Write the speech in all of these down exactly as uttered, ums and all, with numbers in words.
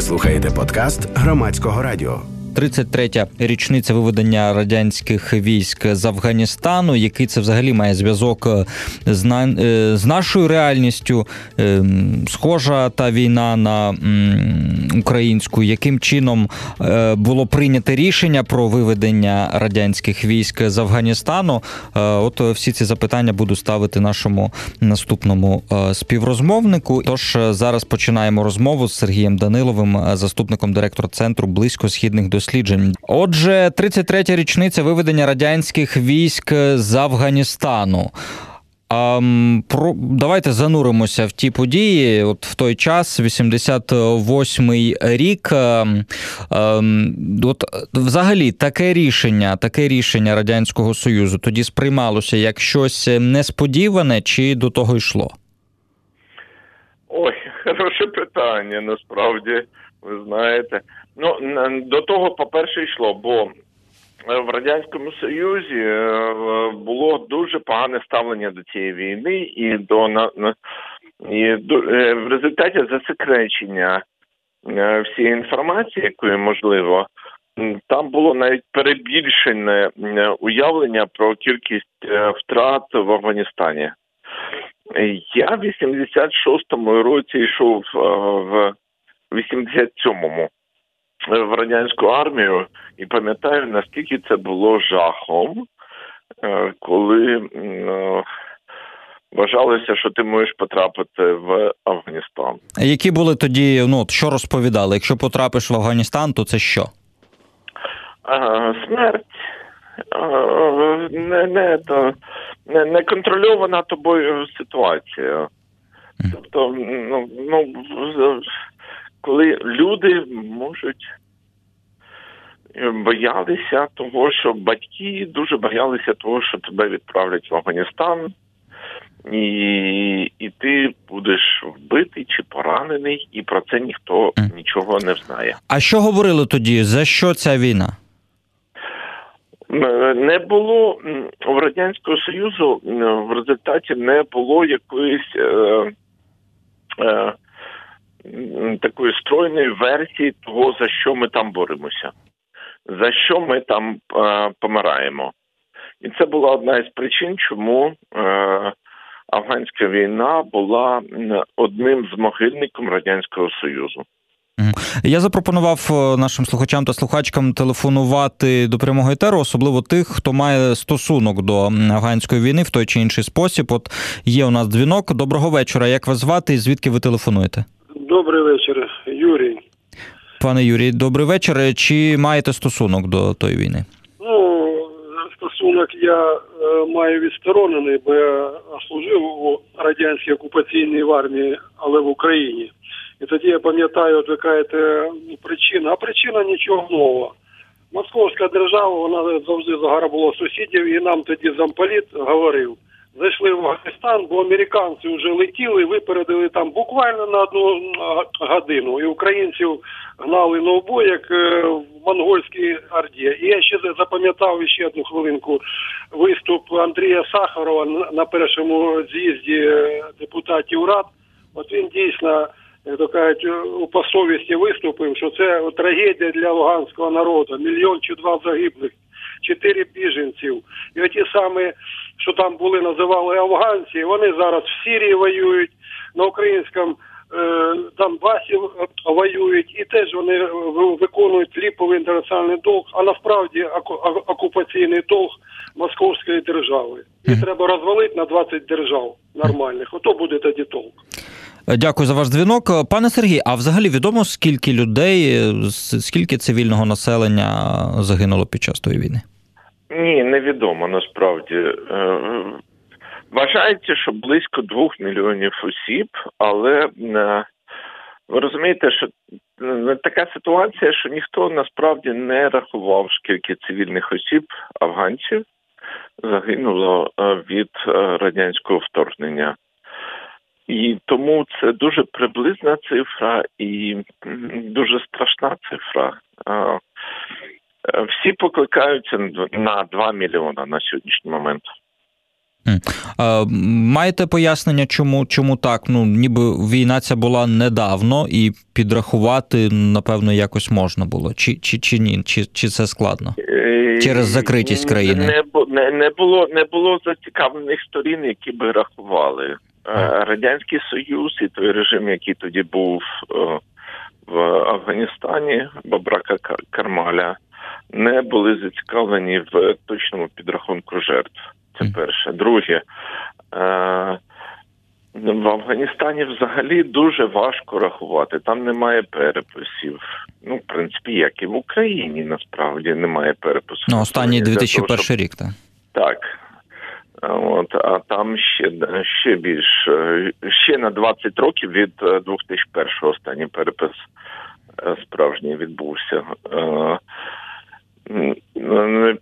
Ви слухаєте подкаст Громадського радіо. тридцять третя річниця виведення радянських військ з Афганістану. Який це взагалі має зв'язок з, на... з нашою реальністю? Схожа та війна на українську? Яким чином було прийнято рішення про виведення радянських військ з Афганістану? От всі ці запитання буду ставити нашому наступному співрозмовнику. Тож зараз починаємо розмову з Сергієм Даниловим, заступником директора Центру близькосхідних досліджень. Отже, тридцять третя річниця виведення радянських військ з Афганістану. Ем, про, давайте зануримося в ті події. От в той час, вісімдесят восьмий рік, ем, от взагалі таке рішення, таке рішення Радянського Союзу тоді сприймалося як щось несподіване, чи до того йшло? Ой, хороше питання, насправді, ви знаєте. Ну, до того, по-перше, йшло, бо в Радянському Союзі було дуже погане ставлення до цієї війни і до, і до в результаті засекречення всієї інформації, якої можливо, там було навіть перебільшене уявлення про кількість втрат в Афганістані. Я в вісімдесят шостому році йшов в вісімдесят сьомому в радянську армію, і пам'ятаю, наскільки це було жахом, коли вважалося, що ти можеш потрапити в Афганістан. А які були тоді, ну, що розповідали? Якщо потрапиш в Афганістан, то це що? А, смерть. Не, не, то, не, не контрольована тобою ситуація. Тобто, ну, ну коли люди можуть боялися того, що батьки дуже боялися того, що тебе відправлять в Афганістан, і, і ти будеш вбитий чи поранений, і про це ніхто нічого не знає. А що говорили тоді? За що ця війна? Не було, в Радянського Союзу в результаті не було якоїсь е, е, такої стройної версії того, за що ми там боремося, за що ми там е, помираємо. І це була одна із причин, чому е, афганська війна була одним з могильників Радянського Союзу. Я запропонував нашим слухачам та слухачкам телефонувати до прямого етеру, особливо тих, хто має стосунок до афганської війни в той чи інший спосіб. От є у нас дзвінок. Доброго вечора. Як вас звати і звідки ви телефонуєте? Добрий вечір, Юрій. Пане Юрій, добрий вечір. Чи маєте стосунок до тої війни? Ну, стосунок я маю відсторонений, бо я служив у радянській окупаційній армії, але в Україні. І тоді я пам'ятаю, яка це причина. А причина нічого нового. Московська держава, вона завжди загарбувала сусідів, і нам тоді замполіт говорив, зайшли в Афганістан, бо американці вже летіли, випередили там буквально на одну годину. І українців гнали на обой, як в монгольській орді. І я ще запам'ятав ще одну хвилинку виступ Андрія Сахарова на першому з'їзді депутатів Рад. От він дійсно... то кажуть, по совісті виступив, що це трагедія для афганського народу. Мільйон чи два загиблих, чотири біженців. І оті самі, що там були, називали афганці, вони зараз в Сирії воюють, на українському е, Донбасі воюють, і теж вони виконують ліповий інтернаціональний долг, а насправді окупаційний долг московської держави. І треба розвалити на двадцять держав нормальних. Ото буде тоді толк. Дякую за ваш дзвінок. Пане Сергій, а взагалі відомо, скільки людей, скільки цивільного населення загинуло під час тої війни? Ні, невідомо насправді. Вважається, що близько двох мільйонів осіб, але ви розумієте, що така ситуація, що ніхто насправді не рахував, скільки цивільних осіб, афганців, загинуло від радянського вторгнення. І тому це дуже приблизна цифра і дуже страшна цифра. Всі покликаються на два мільйона на сьогоднішній момент. Маєте пояснення, чому, чому так? Ну, ніби війна ця була недавно, і підрахувати, напевно, якось можна було. Чи, чи, чи ні? Чи, чи це складно? Через закритість країни? Не, не, було, не було зацікавлених сторін, які би рахували. Радянський Союз і той режим, який тоді був в Афганістані, Бабрака Кармаля, не були зацікавлені в точному підрахунку жертв. Це перше. Друге, в Афганістані взагалі дуже важко рахувати. Там немає переписів. Ну, в принципі, як і в Україні, насправді, немає переписів. Ну, останній дві тисячі перший того, щоб... рік, так? Так. От, а там ще, ще більше, ще на двадцять років від дві тисячі першого останній перепис справжній відбувся.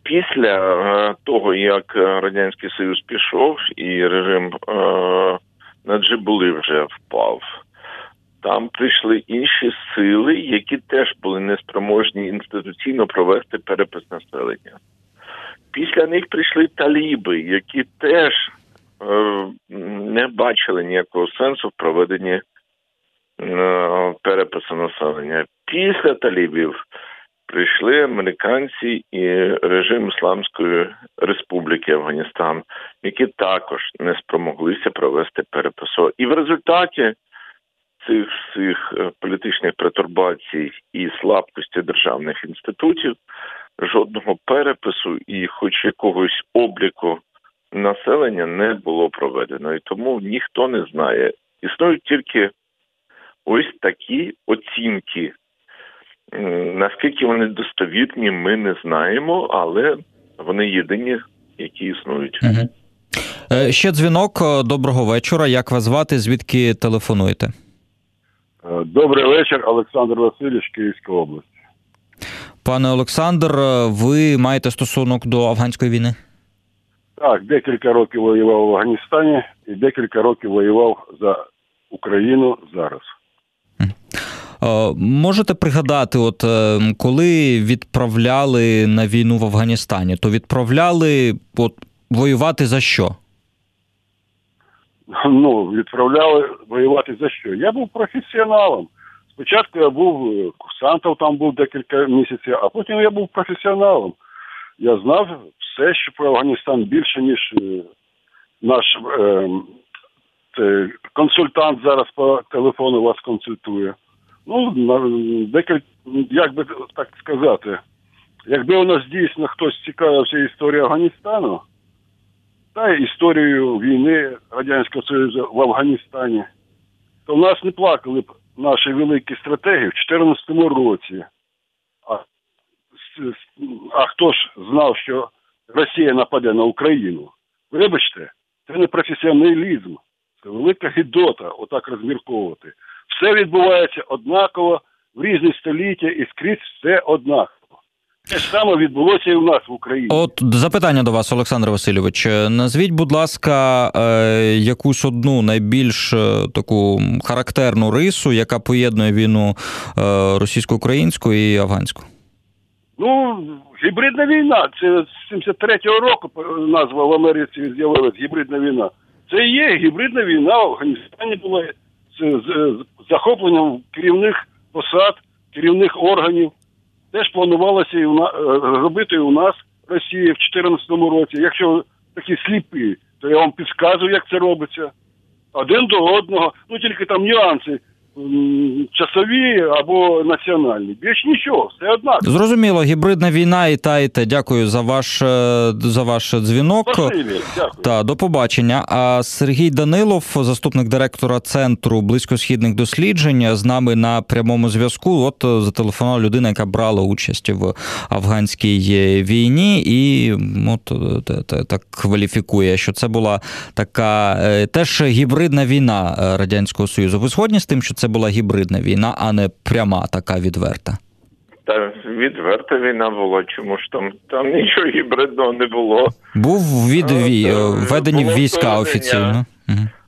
Після того, як Радянський Союз пішов і режим Наджибулли вже впав, там прийшли інші сили, які теж були неспроможні інституційно провести перепис населення. Після них прийшли таліби, які теж не бачили ніякого сенсу в проведенні перепису населення. Після талібів прийшли американці і режим Ісламської Республіки Афганістан, які також не спромоглися провести перепису. І в результаті цих всіх політичних претурбацій і слабкості державних інститутів жодного перепису і хоч якогось обліку населення не було проведено. І тому ніхто не знає. Існують тільки ось такі оцінки. Наскільки вони достовірні, ми не знаємо, але вони єдині, які існують. Угу. Ще дзвінок. Доброго вечора. Як вас звати? Звідки телефонуєте? Добрий вечір. Олександр Васильович, Київська область. Пане Олександр, ви маєте стосунок до афганської війни? Так, декілька років воював в Афганістані і декілька років воював за Україну зараз. Можете пригадати, от коли відправляли на війну в Афганістані, то відправляли от, воювати за що? Ну, відправляли воювати за що? Я був професіоналом. Спочатку я був курсантом, там був декілька місяців, а потім я був професіоналом. Я знав все, що про Афганістан більше, ніж наш е, е, консультант зараз по телефону вас консультує. Ну, декілька, як би так сказати, якби у нас дійсно хтось цікавився історією Афганістану, та історією війни Радянського Союзу в Афганістані, то в нас не плакали б наші великі стратегії в чотирнадцятому році. А, а хто ж знав, що Росія нападе на Україну? Вибачте, це не професіоналізм, це велика гидота, отак розмірковувати. Все відбувається однаково, в різні століття і скрізь все однаково. Те ж саме відбулося і в нас в Україні. От запитання до вас, Олександр Васильович. Назвіть, будь ласка, якусь одну найбільш таку характерну рису, яка поєднує війну російсько-українську і афганську? Ну, гібридна війна. Це з сімдесят третього року назва в Америці з'явилась гібридна війна. Це і є гібридна війна, в Афганістані була з захопленням керівних посад, керівних органів. Теж планувалося і в на... робити і у нас Росія в дві тисячі чотирнадцятому році. Якщо ви такі сліпі, то я вам підказую, як це робиться. Один до одного. Ну, тільки там нюанси часові або національні. Більш нічого, все однаково. Зрозуміло, гібридна війна і та, і та. Дякую за ваш, за ваш дзвінок. Спасибі, дякую. Та, до побачення. А Сергій Данилов, заступник директора Центру близькосхідних досліджень, з нами на прямому зв'язку. От зателефонувала людина, яка брала участь в афганській війні і от, так кваліфікує, що це була така теж гібридна війна Радянського Союзу. Ви згодні з тим, що це була гібридна війна, а не пряма така відверта? Та відверта війна була. Чому ж там, там нічого гібридного не було. Був відвій, введені війська офіційно.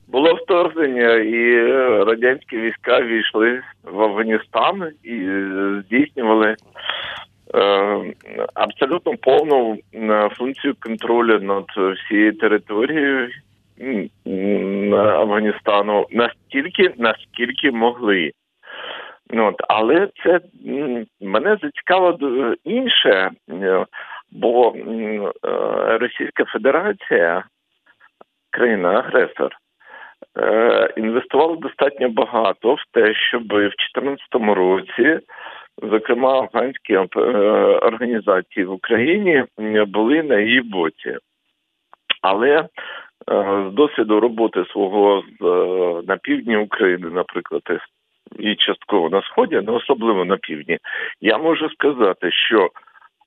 Було вторгнення, і радянські війська війшли в Афганістан і здійснювали е, абсолютно повну функцію контролю над всією територією Афганістану настільки, наскільки могли. От, але це мене зацікавило інше, бо Російська Федерація, країна-агресор, інвестувала достатньо багато в те, щоб в дві тисячі чотирнадцятому році, зокрема, афганські організації в Україні були на її боці. Але з досвіду роботи свого на півдні України, наприклад, і частково на Сході, але особливо на півдні, я можу сказати, що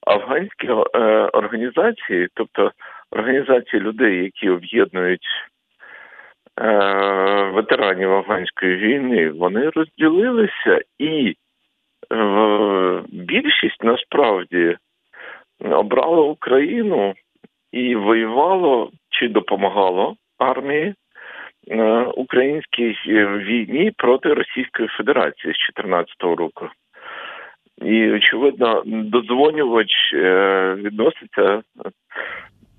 афганські організації, тобто організації людей, які об'єднують ветеранів афганської війни, вони розділилися, і більшість насправді обрала Україну і воювало чи допомагало армії українській війні проти Російської Федерації з чотирнадцятого року. І, очевидно, додзвонювач відноситься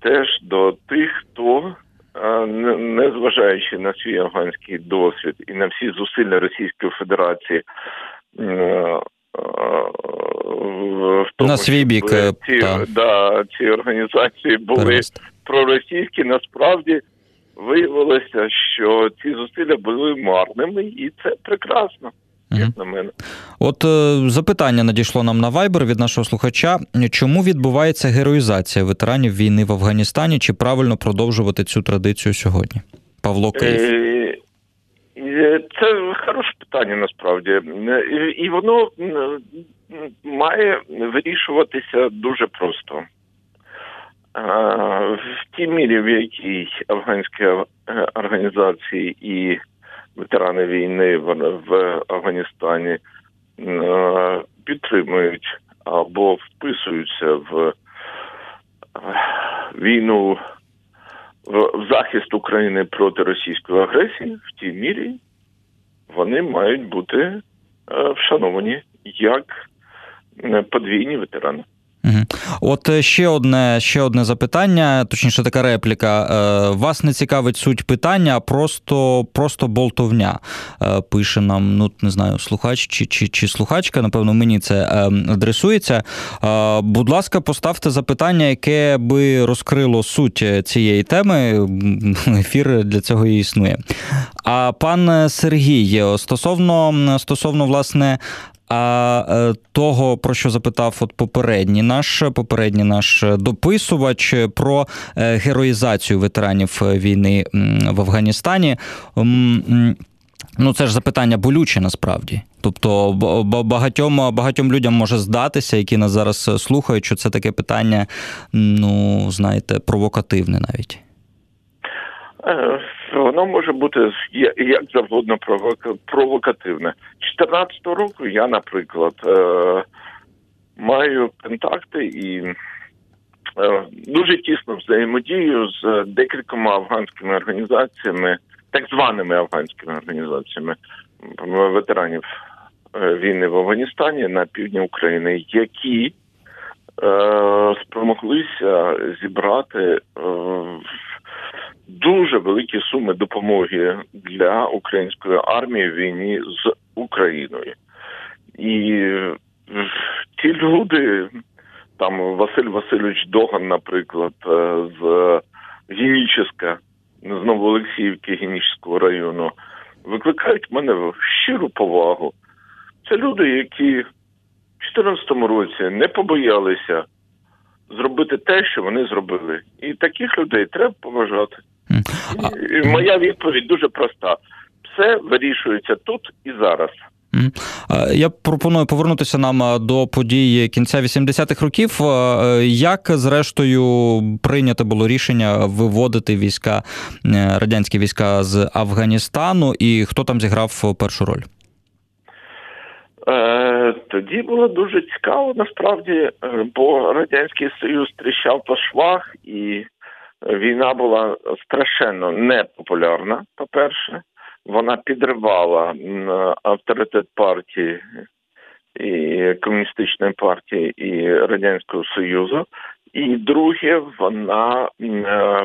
теж до тих, хто, незважаючи на свій афганський досвід і на всі зусилля Російської Федерації, в тому, на свій бік, ці, та. Да, ці організації були Перест. проросійські, насправді виявилося, що ці зусилля були марними, і це прекрасно. Mm-hmm. От е, запитання надійшло нам на Viber від нашого слухача. Чому відбувається героїзація ветеранів війни в Афганістані? Чи правильно продовжувати цю традицію сьогодні? Павло Київ. Е, е, це хороше питання, насправді. І воно має вирішуватися дуже просто. В тій мірі, в якій афганські організації і ветерани війни в Афганістані підтримують або вписуються в війну, в захист України проти російської агресії, в тій мірі вони мають бути вшановані як подвійні ветерани. От ще одне, ще одне запитання, точніше така репліка. Вас не цікавить суть питання, а просто, просто болтовня, пише нам, ну, не знаю, слухач чи, чи, чи слухачка, напевно, мені це адресується. Будь ласка, поставте запитання, яке би розкрило суть цієї теми. Ефір для цього і існує. А пан Сергій, стосовно, стосовно власне, а того, про що запитав от попередній наш, попередній наш дописувач про героїзацію ветеранів війни в Афганістані. Ну, це ж запитання болюче, насправді. Тобто багатьом, багатьом людям може здатися, які нас зараз слухають, що це таке питання, ну, знаєте, провокативне навіть. Воно може бути як завгодно провокативне. чотирнадцятого року я, наприклад, маю контакти і дуже тісно взаємодію з декількома афганськими організаціями, так званими афганськими організаціями ветеранів війни в Афганістані на півдні України, які спромоглися зібрати дуже великі суми допомоги для української армії в війні з Україною. І ці люди, там Василь Васильович Доган, наприклад, з Геніческа, з Новоолексіївки Генічеського району, викликають мене в щиру повагу. Це люди, які в дві тисячі чотирнадцятому році не побоялися зробити те, що вони зробили. І таких людей треба поважати. І моя відповідь дуже проста. Все вирішується тут і зараз. Я пропоную повернутися нам до подій кінця вісімдесятих років. Як, зрештою, прийнято було рішення виводити війська, радянські війська з Афганістану, і хто там зіграв першу роль? Тоді було дуже цікаво, насправді, бо Радянський Союз тріщав по швах, і війна була страшенно непопулярна, по-перше. Вона підривала авторитет партії і і Комуністичної партії, і Радянського Союзу. І друге, вона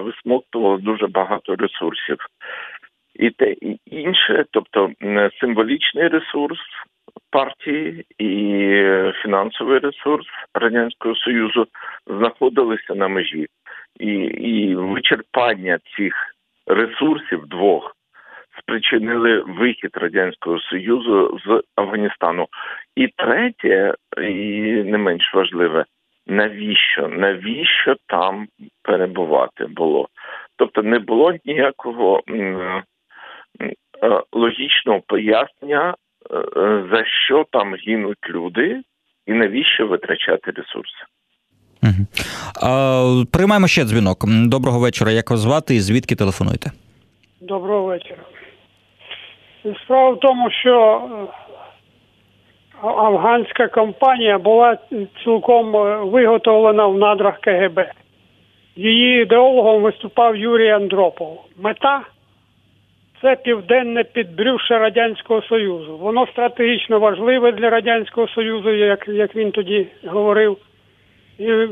висмоктувала дуже багато ресурсів. І те, і інше, тобто символічний ресурс партії і фінансовий ресурс Радянського Союзу знаходилися на межі. І, і вичерпання цих ресурсів двох спричинили вихід Радянського Союзу з Афганістану. І третє, і не менш важливе, навіщо? Навіщо там перебувати було? Тобто не було ніякого логічного пояснення, за що там гинуть люди і навіщо витрачати ресурси. Угу. А, приймаємо ще дзвінок. Доброго вечора. Як вас звати і звідки телефонуєте? Доброго вечора. Справа в тому, що афганська компанія була цілком виготовлена в надрах КГБ. Її ідеологом виступав Юрій Андропов. Мета – це південне підбрюшше Радянського Союзу. Воно стратегічно важливе для Радянського Союзу, як, як він тоді говорив. І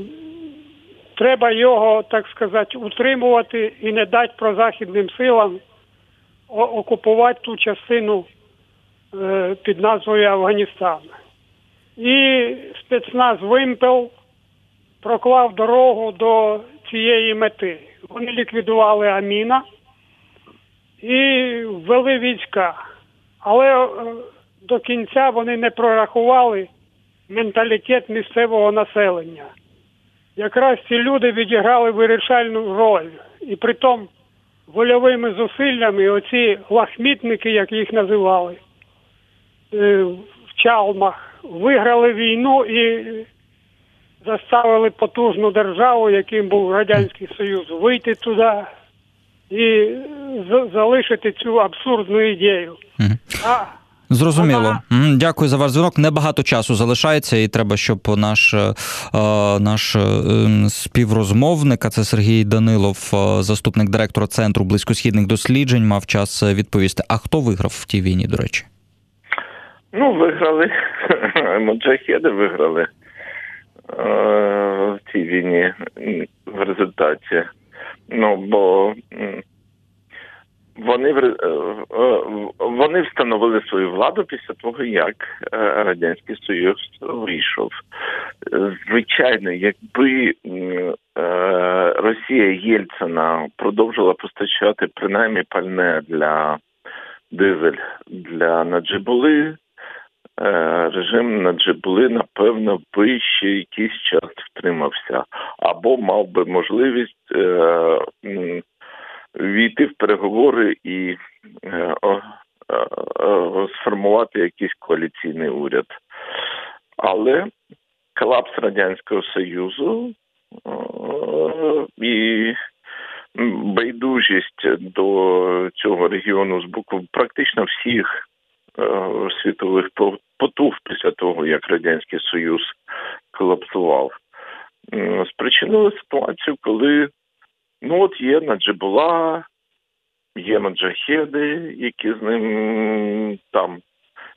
треба його, так сказати, утримувати і не дати прозахідним силам окупувати ту частину е, під назвою Афганістан. І спецназ «Вимпел» проклав дорогу до цієї мети. Вони ліквідували Аміна і ввели війська. Але е, до кінця вони не прорахували менталітет місцевого населення. Якраз ці люди відіграли вирішальну роль. І притом вольовими зусиллями оці лахмітники, як їх називали, в чалмах, виграли війну і заставили потужну державу, яким був Радянський Союз, вийти туди і залишити цю абсурдну ідею. А зрозуміло. Ага. Дякую за ваш дзвінок. Небагато часу залишається, і треба, щоб наш, наш співрозмовник, а це Сергій Данилов, заступник директора Центру близькосхідних досліджень, мав час відповісти. А хто виграв в тій війні, до речі? Ну, виграли. Моджахеди виграли в тій війні в результаті. Ну, бо... Вони, вони встановили свою владу після того, як Радянський Союз вийшов. Звичайно, якби Росія Єльцина продовжила постачати принаймні пальне для дизель для Наджибулли, режим Наджибулли, напевно, би ще якийсь час втримався. Або мав би можливість війти в переговори і е, е, е, сформувати якийсь коаліційний уряд. Але колапс Радянського Союзу е, і байдужість до цього регіону з боку практично всіх е, світових потуг після того, як Радянський Союз колапсував, е, спричинили ситуацію, коли ну от є Наджибулла, є моджахеди, які з ним там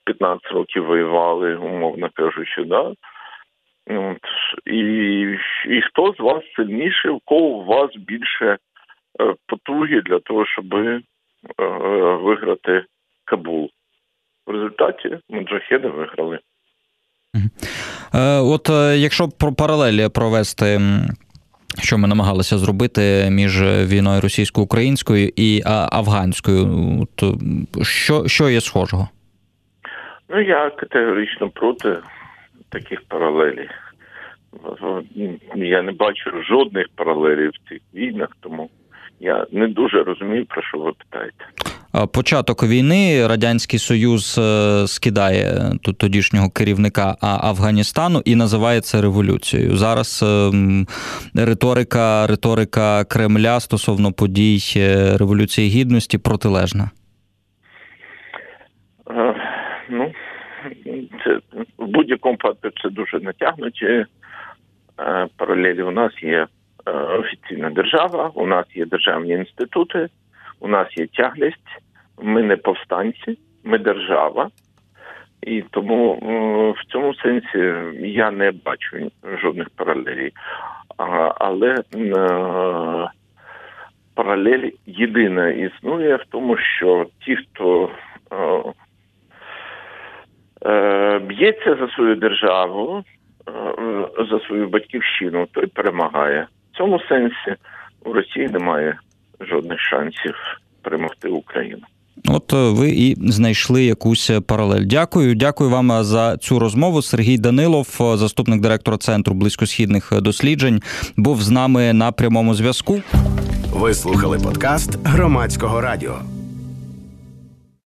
п'ятнадцять років воювали, умовно кажучи, да? От. І, і хто з вас сильніший, у кого у вас більше е, потуги для того, щоб е, виграти Кабул. В результаті моджахеди виграли. От якщо про паралелі провести... що ми намагалися зробити між війною російсько-українською і афганською. То що, що є схожого? Ну, я категорично проти таких паралелей. Я не бачу жодних паралелів в цих війнах, тому я не дуже розумію, про що ви питаєте. Початок війни Радянський Союз скидає тодішнього керівника Афганістану і називає це революцією. Зараз риторика, риторика Кремля стосовно подій Революції Гідності протилежна. Ну, це, в будь-якому випадку це дуже натягнуті. Паралелі у нас є офіційна держава, у нас є державні інститути, у нас є тяглість, ми не повстанці, ми держава. І тому в цьому сенсі я не бачу жодних паралелей. Але паралель єдина існує в тому, що ті, хто б'ється за свою державу, за свою батьківщину, той перемагає. В цьому сенсі у Росії немає жодних шансів перемогти Україну. От ви і знайшли якусь паралель. Дякую. Дякую вам за цю розмову. Сергій Данилов, заступник директора Центру близькосхідних досліджень, був з нами на прямому зв'язку. Ви слухали подкаст Громадського радіо.